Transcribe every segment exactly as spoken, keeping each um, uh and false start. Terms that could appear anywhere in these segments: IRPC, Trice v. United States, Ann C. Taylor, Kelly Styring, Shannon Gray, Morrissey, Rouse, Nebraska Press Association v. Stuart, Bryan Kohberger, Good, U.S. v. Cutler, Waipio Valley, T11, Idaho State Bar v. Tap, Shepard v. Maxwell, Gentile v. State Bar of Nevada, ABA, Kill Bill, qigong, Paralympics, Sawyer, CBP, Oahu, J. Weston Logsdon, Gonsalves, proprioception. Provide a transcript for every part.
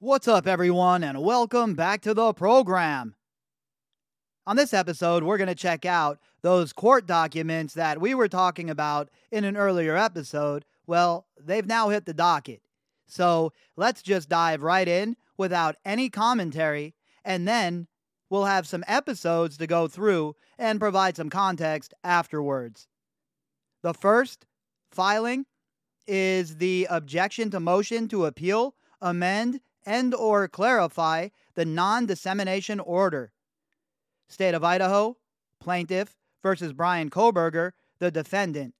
What's up, everyone, and welcome back to the program. On this episode, we're going to check out those court documents that we were talking about in an earlier episode. Well, they've now hit the docket. So let's just dive right in without any commentary, and then we'll have some episodes to go through and provide some context afterwards. The first filing is the objection to motion to appeal, amend, and or clarify the non-dissemination order. State of Idaho, plaintiff versus Bryan Kohberger, the defendant.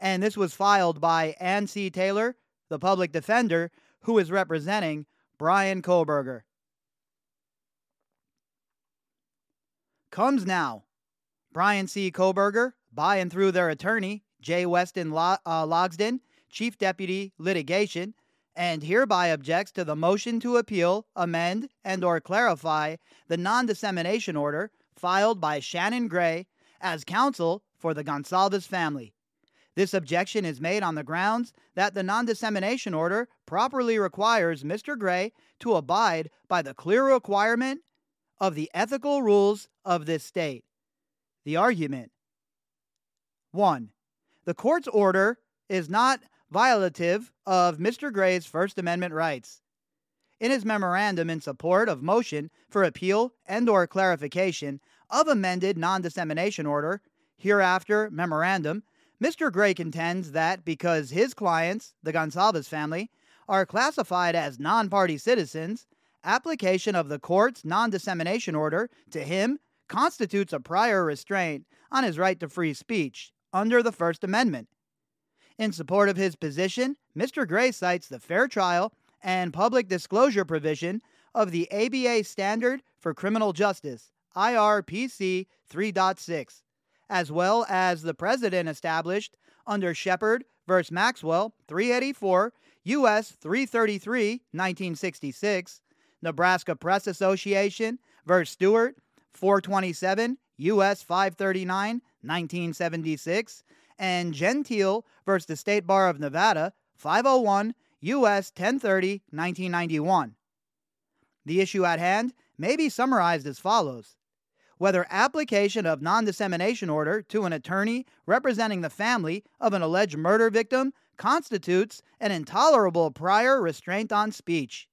And this was filed by Ann C. Taylor, the public defender, who is representing Bryan Kohberger. Comes now. Bryan C. Kohberger, by and through their attorney, J. Weston Logsdon, Chief Deputy Litigation, and hereby objects to the motion to appeal, amend, and or clarify the non-dissemination order filed by Shannon Gray as counsel for the Gonsalves family. This objection is made on the grounds that the non-dissemination order properly requires Mister Gray to abide by the clear requirement of the ethical rules of this state. The argument. One, the court's order is not violative of Mister Gray's First Amendment rights. In his memorandum in support of motion for appeal and or clarification of amended non-dissemination order, hereafter memorandum, Mister Gray contends that because his clients, the Gonsalves family, are classified as non-party citizens, application of the court's non-dissemination order to him constitutes a prior restraint on his right to free speech under the First Amendment. In support of his position, Mister Gray cites the fair trial and public disclosure provision of the A B A Standard for Criminal Justice, I R P C three point six, as well as the precedent established under Shepard v. Maxwell three eighty-four, U S three thirty-three, nineteen sixty-six, Nebraska Press Association v. Stuart four twenty-seven, U S five thirty-nine, nineteen seventy-six, and Gentile v. State Bar of Nevada, five oh one, U S ten thirty, nineteen ninety-one. The issue at hand may be summarized as follows. Whether application of non-dissemination order to an attorney representing the family of an alleged murder victim constitutes an intolerable prior restraint on speech.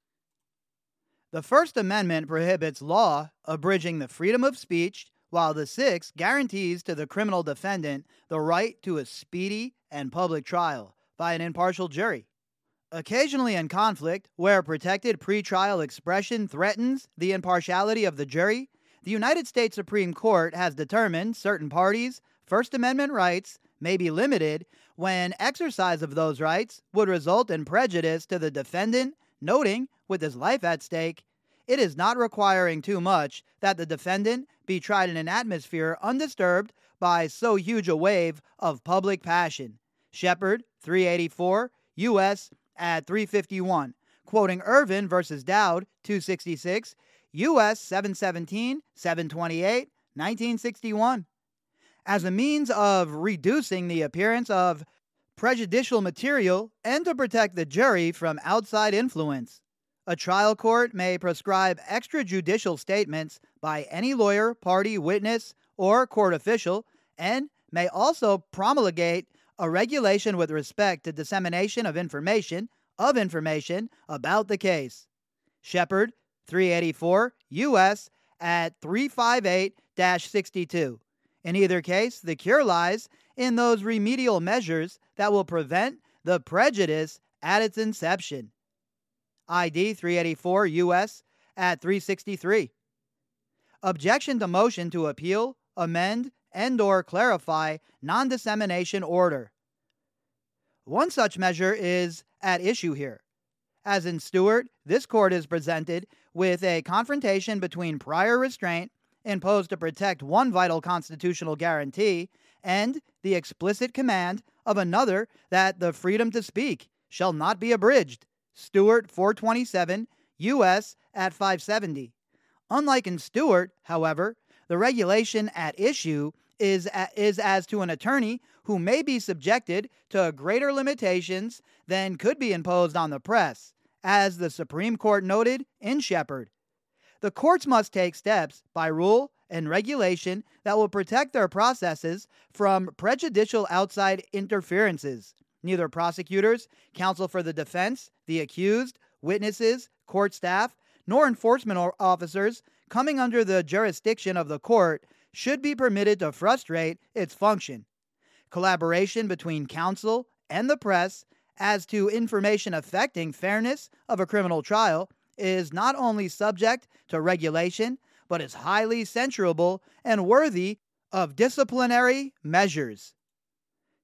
The First Amendment prohibits law abridging the freedom of speech, while the Sixth guarantees to the criminal defendant the right to a speedy and public trial by an impartial jury. Occasionally in conflict, where protected pretrial expression threatens the impartiality of the jury, the United States Supreme Court has determined certain parties' First Amendment rights may be limited when exercise of those rights would result in prejudice to the defendant, noting, with his life at stake, it is not requiring too much that the defendant be tried in an atmosphere undisturbed by so huge a wave of public passion. Shepard, three eighty-four, U S at three fifty-one, quoting Irvin v. Dowd, two sixty-six, U S seven seventeen, seven twenty-eight, nineteen sixty-one. As a means of reducing the appearance of prejudicial material and to protect the jury from outside influence, a trial court may prescribe extrajudicial statements by any lawyer, party, witness, or court official, and may also promulgate a regulation with respect to dissemination of information, of information about the case. Shepard three eighty-four U S at three fifty-eight dash sixty-two. In either case, the cure lies in those remedial measures that will prevent the prejudice at its inception. I D three eighty-four U S at three sixty-three. Objection to motion to appeal, amend, and or clarify non-dissemination order. One such measure is at issue here. As in Stuart, this court is presented with a confrontation between prior restraint imposed to protect one vital constitutional guarantee and the explicit command of another that the freedom to speak shall not be abridged. Stuart four twenty-seven U S at five seventy. Unlike in Stuart, however, the regulation at issue is a, is as to an attorney who may be subjected to greater limitations than could be imposed on the press, as the Supreme Court noted in Shepard. The courts must take steps by rule and regulation that will protect their processes from prejudicial outside interferences. Neither prosecutors, counsel for the defense, the accused, witnesses, court staff, nor enforcement officers coming under the jurisdiction of the court should be permitted to frustrate its function. Collaboration between counsel and the press as to information affecting fairness of a criminal trial is not only subject to regulation, but is highly censurable and worthy of disciplinary measures.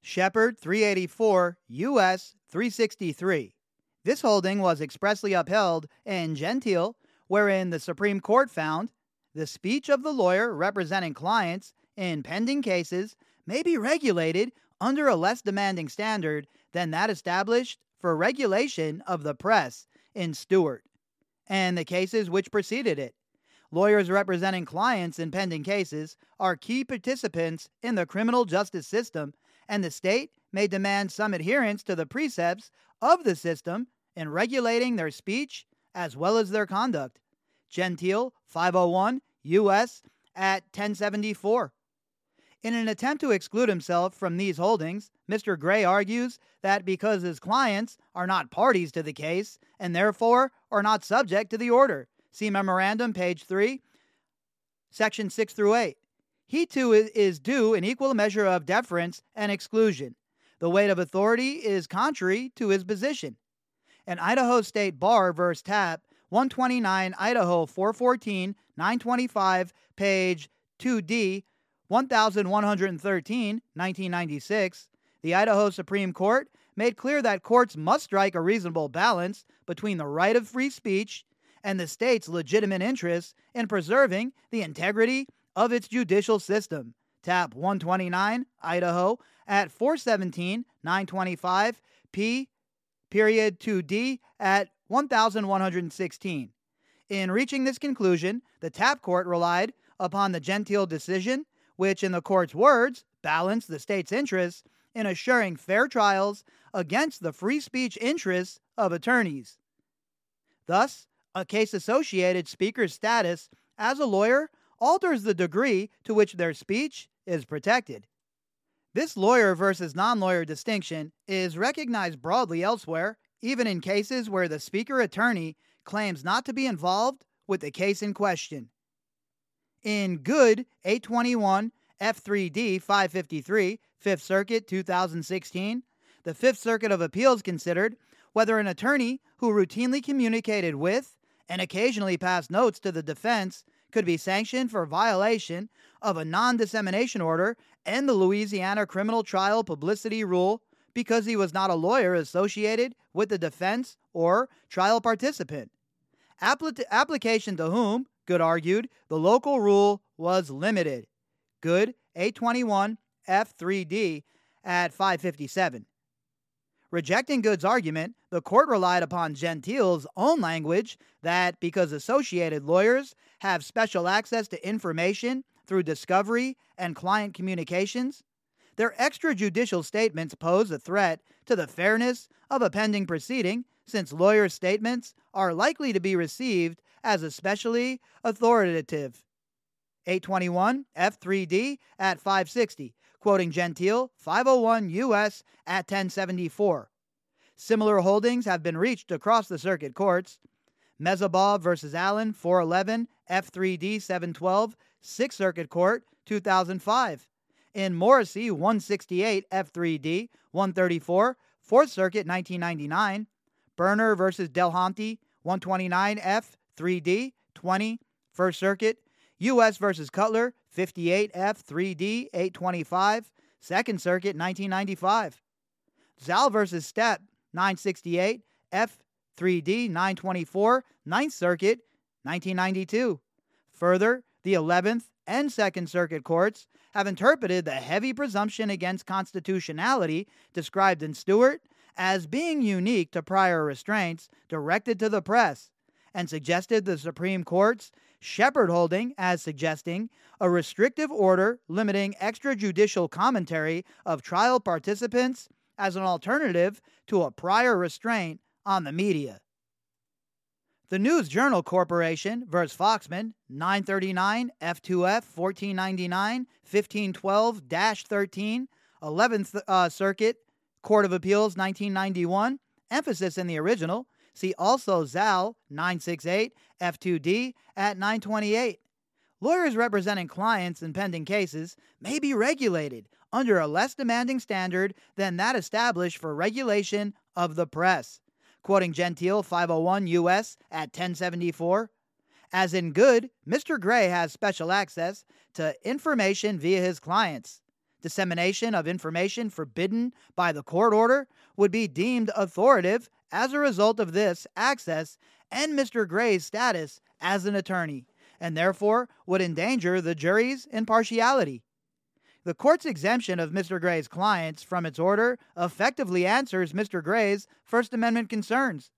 Shepard three eighty-four U S three sixty-three. This holding was expressly upheld in Gentile, wherein the Supreme Court found the speech of the lawyer representing clients in pending cases may be regulated under a less demanding standard than that established for regulation of the press in Stuart and the cases which preceded it. Lawyers representing clients in pending cases are key participants in the criminal justice system, and the state may demand some adherence to the precepts of the system in regulating their speech as well as their conduct. Gentile five oh one U S at ten seventy-four. In an attempt to exclude himself from these holdings, Mister Gray argues that because his clients are not parties to the case and therefore are not subject to the order. See Memorandum, page three, section six through eight. He too is due an equal measure of deference and exclusion. The weight of authority is contrary to his position. In Idaho State Bar v. Tap, one twenty-nine Idaho four fourteen, nine twenty-five, page two D, eleven thirteen, nineteen ninety-six, the Idaho Supreme Court made clear that courts must strike a reasonable balance between the right of free speech and the state's legitimate interests in preserving the integrity of its judicial system. Tap one twenty-nine Idaho at four seventeen, nine twenty-five, P, period two D at eleven sixteen. In reaching this conclusion, the Tap Court relied upon the Gentile decision, which in the court's words, balanced the state's interests in assuring fair trials against the free speech interests of attorneys. Thus, a case-associated speaker's status as a lawyer alters the degree to which their speech is protected. This lawyer versus non-lawyer distinction is recognized broadly elsewhere, even in cases where the speaker attorney claims not to be involved with the case in question. In Good, eight twenty-one F three D five fifty-three, Fifth Circuit, two thousand sixteen, the Fifth Circuit of Appeals considered whether an attorney who routinely communicated with and occasionally passed notes to the defense could be sanctioned for violation of a non-dissemination order and the Louisiana criminal trial publicity rule because he was not a lawyer associated with the defense or trial participant. Appli- application to whom, Good argued, the local rule was limited. Good, eight twenty-one F three D at five fifty-seven. Rejecting Good's argument, the court relied upon Gentile's own language that because associated lawyers have special access to information through discovery and client communications, their extrajudicial statements pose a threat to the fairness of a pending proceeding, since lawyers' statements are likely to be received as especially authoritative. eight twenty-one F three D at five sixty, quoting Gentile five oh one U S at ten seventy-four. Similar holdings have been reached across the circuit courts. Mezabov v. Allen, four eleven, F three D seven twelve, Sixth Circuit Court, two thousand five. In Morrissey, one sixty-eight, F three D one thirty-four, Fourth Circuit, nineteen ninety-nine. Burner v. Delhonte, one twenty-nine, F three D twenty, First Circuit. U S v. Cutler, fifty-eight, F three D eight twenty-five, Second Circuit, nineteen ninety-five. Zal v. Stepp, nine sixty-eight, F three D nine twenty-four, Ninth Circuit, nineteen ninety-two. Further, the eleventh and Second Circuit courts have interpreted the heavy presumption against constitutionality described in Stuart as being unique to prior restraints directed to the press, and suggested the Supreme Court's Shepard holding as suggesting a restrictive order limiting extrajudicial commentary of trial participants as an alternative to a prior restraint on the media. The News Journal Corporation v. Foxman, nine thirty-nine, F two F fourteen ninety-nine, fifteen twelve dash thirteen, eleventh uh, Circuit, Court of Appeals, nineteen ninety-one, emphasis in the original. See also Zal, nine sixty-eight, F two D at nine twenty-eight. Lawyers representing clients in pending cases may be regulated under a less demanding standard than that established for regulation of the press. Quoting Gentile five oh one U S at ten seventy-four, as in Good, Mister Gray has special access to information via his clients. Dissemination of information forbidden by the court order would be deemed authoritative as a result of this access and Mister Gray's status as an attorney, and therefore would endanger the jury's impartiality. The court's exemption of Mister Gray's clients from its order effectively answers Mister Gray's First Amendment concerns,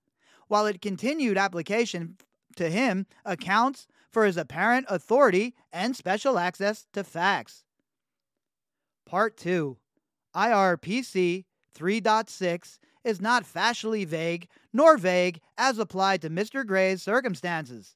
while its continued application to him accounts for his apparent authority and special access to facts. Part two. I R P C three point six is not facially vague, nor vague as applied to Mister Gray's circumstances.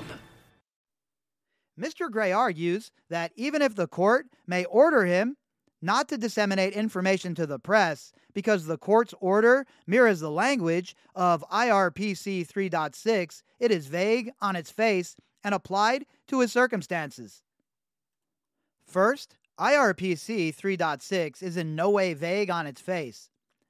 Mister Gray argues that even if the court may order him not to disseminate information to the press because the court's order mirrors the language of I R P C three point six, it is vague on its face and applied to his circumstances. First, I R P C three point six is in no way vague on its face.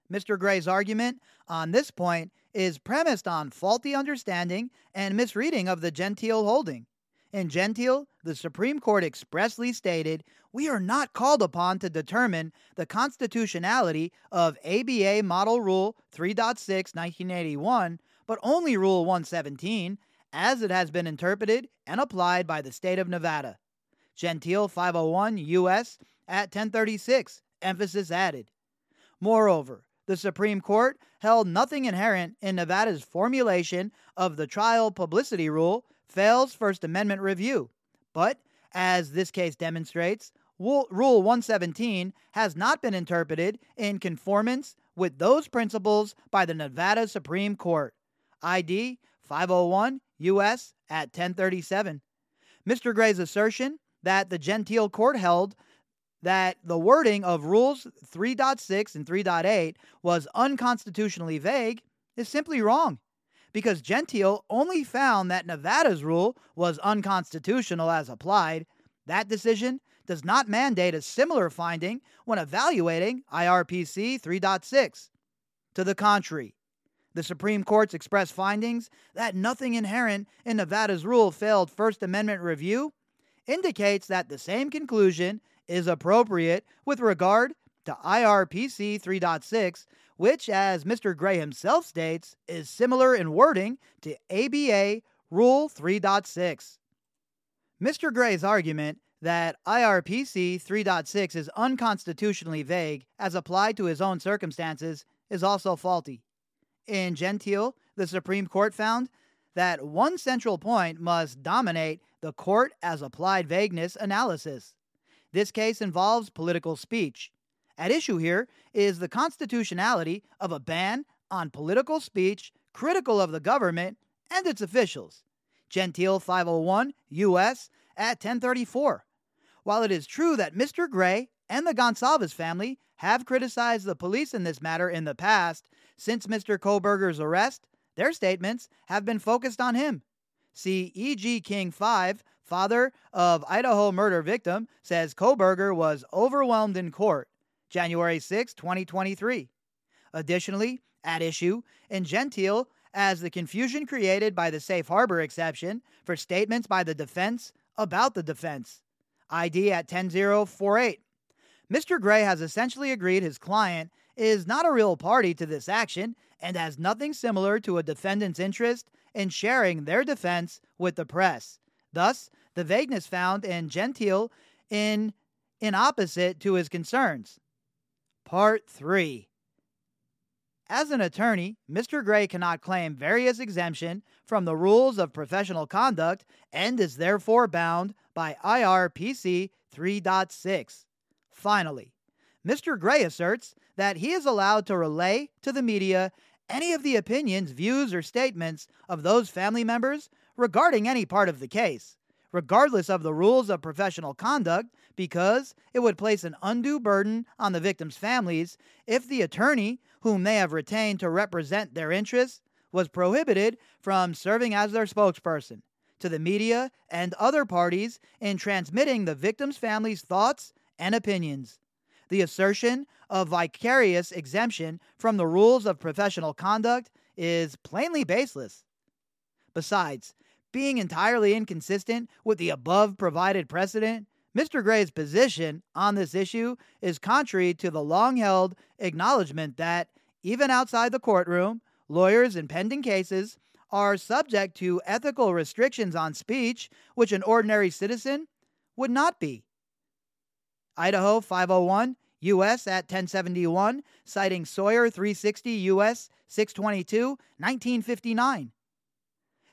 Mister Gray's argument on this point is premised on faulty understanding and misreading of the Gentile holding. In Gentile, the Supreme Court expressly stated, "We are not called upon to determine the constitutionality of A B A Model Rule three point six, nineteen eighty-one, but only Rule one seventeen, as it has been interpreted and applied by the state of Nevada." Gentile five oh one U S at ten thirty-six, emphasis added. Moreover, the Supreme Court held nothing inherent in Nevada's formulation of the trial publicity rule fails First Amendment review, but, as this case demonstrates, Rule one seventeen has not been interpreted in conformance with those principles by the Nevada Supreme Court. I D five oh one U S at ten thirty-seven. Mister Gray's assertion that the Gentile court held that the wording of Rules three point six and three point eight was unconstitutionally vague is simply wrong, because Gentile only found that Nevada's rule was unconstitutional as applied. That decision does not mandate a similar finding when evaluating I R P C three point six. To the contrary, the Supreme Court's express findings that nothing inherent in Nevada's rule failed First Amendment review indicates that the same conclusion is appropriate with regard to I R P C three point six, which, as Mister Gray himself states, is similar in wording to A B A Rule three point six. Mister Gray's argument that I R P C three point six is unconstitutionally vague as applied to his own circumstances is also faulty. In Gentile, the Supreme Court found that one central point must dominate the court as applied vagueness analysis. This case involves political speech. At issue here is the constitutionality of a ban on political speech critical of the government and its officials. Gentile five oh one U S at ten thirty-four. While it is true that Mister Gray and the Gonsalves family have criticized the police in this matter in the past, since Mister Kohberger's arrest, their statements have been focused on him. See E G King five, father of Idaho murder victim, says Kohberger was overwhelmed in court, January sixth, twenty twenty-three. Additionally, at issue in Gentile, as the confusion created by the safe harbor exception for statements by the defense about the defense. I D at ten oh forty-eight. Mister Gray has essentially agreed his client is not a real party to this action and has nothing similar to a defendant's interest in sharing their defense with the press. Thus, the vagueness found in Gentile in, in opposite to his concerns. Part three. As an attorney, Mister Gray cannot claim various exemption from the rules of professional conduct and is therefore bound by I R P C three point six. Finally, Mister Gray asserts that he is allowed to relay to the media any of the opinions, views, or statements of those family members regarding any part of the case, regardless of the rules of professional conduct, because it would place an undue burden on the victims' families if the attorney, whom they have retained to represent their interests, was prohibited from serving as their spokesperson to the media and other parties in transmitting the victims' families' thoughts and opinions. The assertion of vicarious exemption from the rules of professional conduct is plainly baseless. Besides, being entirely inconsistent with the above provided precedent, Mister Gray's position on this issue is contrary to the long-held acknowledgement that, even outside the courtroom, lawyers in pending cases are subject to ethical restrictions on speech which an ordinary citizen would not be. Idaho five oh one, U S at ten seventy-one, citing Sawyer three sixty, U S six twenty-two, nineteen fifty-nine.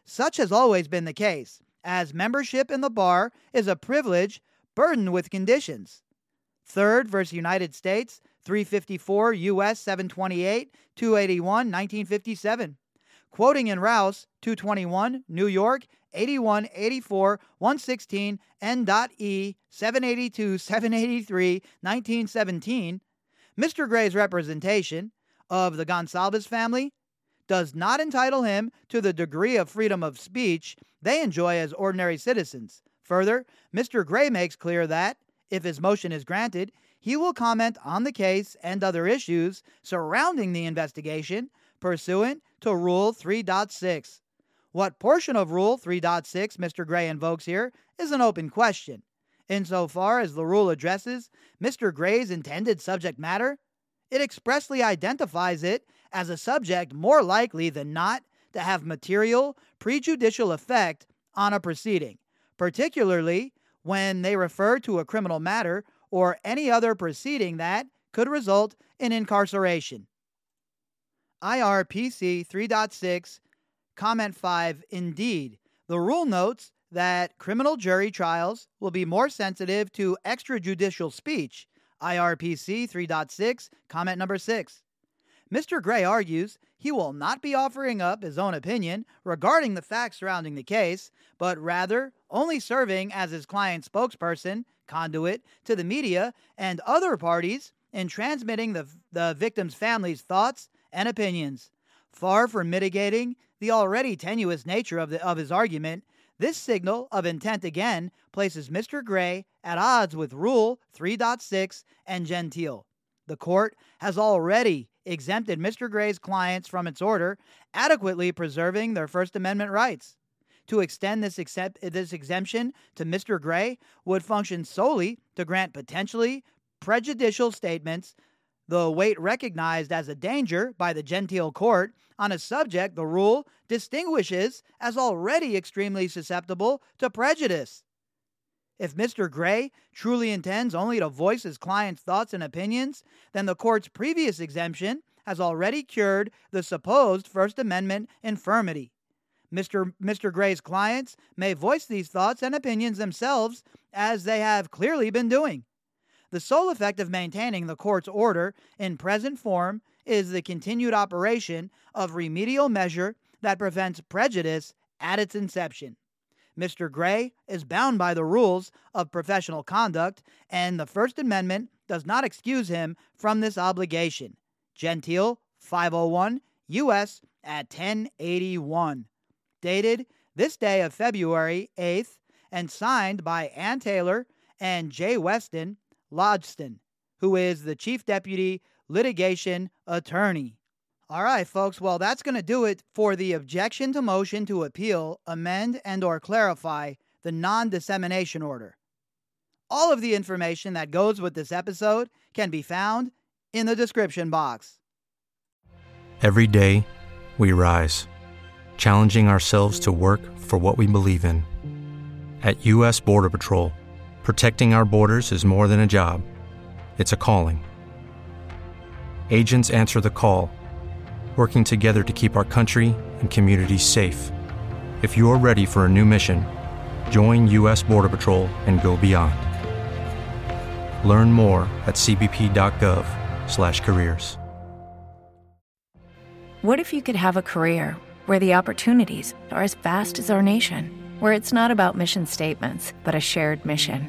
Such has always been the case, as membership in the bar is a privilege burdened with conditions. Third versus United States, three fifty-four U S seven twenty-eight, two eighty-one, nineteen fifty-seven. Quoting in Rouse, two twenty-one, New York, eighty-one eighty-four, one sixteen, N E, seven eighty-two, seven eighty-three, nineteen seventeen, Mister Gray's representation of the Gonsalves family does not entitle him to the degree of freedom of speech they enjoy as ordinary citizens. Further, Mister Gray makes clear that, if his motion is granted, he will comment on the case and other issues surrounding the investigation pursuant to Rule three point six. What portion of Rule three point six Mister Gray invokes here is an open question. Insofar as the rule addresses Mister Gray's intended subject matter, it expressly identifies it as a subject more likely than not to have material prejudicial effect on a proceeding, particularly when they refer to a criminal matter or any other proceeding that could result in incarceration. I R P C three point six, Comment five, indeed, the rule notes that criminal jury trials will be more sensitive to extrajudicial speech, I R P C three point six, Comment number six. Mister Gray argues he will not be offering up his own opinion regarding the facts surrounding the case, but rather only serving as his client's spokesperson, conduit, to the media and other parties in transmitting the, the victim's family's thoughts and opinions. Far from mitigating the already tenuous nature of, the, of his argument, this signal of intent again places Mister Gray at odds with Rule three point six and Gentile. The court has already exempted Mister Gray's clients from its order, adequately preserving their First Amendment rights. To extend this, accept, this exemption to Mister Gray would function solely to grant potentially prejudicial statements the weight recognized as a danger by the Gentile court on a subject the rule distinguishes as already extremely susceptible to prejudice. If Mister Gray truly intends only to voice his client's thoughts and opinions, then the court's previous exemption has already cured the supposed First Amendment infirmity. Mister Mister Gray's clients may voice these thoughts and opinions themselves, as they have clearly been doing. The sole effect of maintaining the court's order in present form is the continued operation of remedial measure that prevents prejudice at its inception. Mister Gray is bound by the rules of professional conduct, and the First Amendment does not excuse him from this obligation. Gentile, five oh one, U S at ten eighty-one. Dated this day of February eighth and signed by Ann Taylor and J. Weston Logsdon, who is the Chief Deputy Litigation Attorney. All right, folks, well, that's going to do it for the objection to motion to appeal, amend, and or clarify the non-dissemination order. All of the information that goes with this episode can be found in the description box. Every day, we rise, challenging ourselves to work for what we believe in. At U S. Border Patrol, protecting our borders is more than a job. It's a calling. Agents answer the call, working together to keep our country and communities safe. If you're ready for a new mission, join U S. Border Patrol and go beyond. Learn more at cbp.gov slash careers. What if you could have a career where the opportunities are as vast as our nation, where it's not about mission statements, but a shared mission?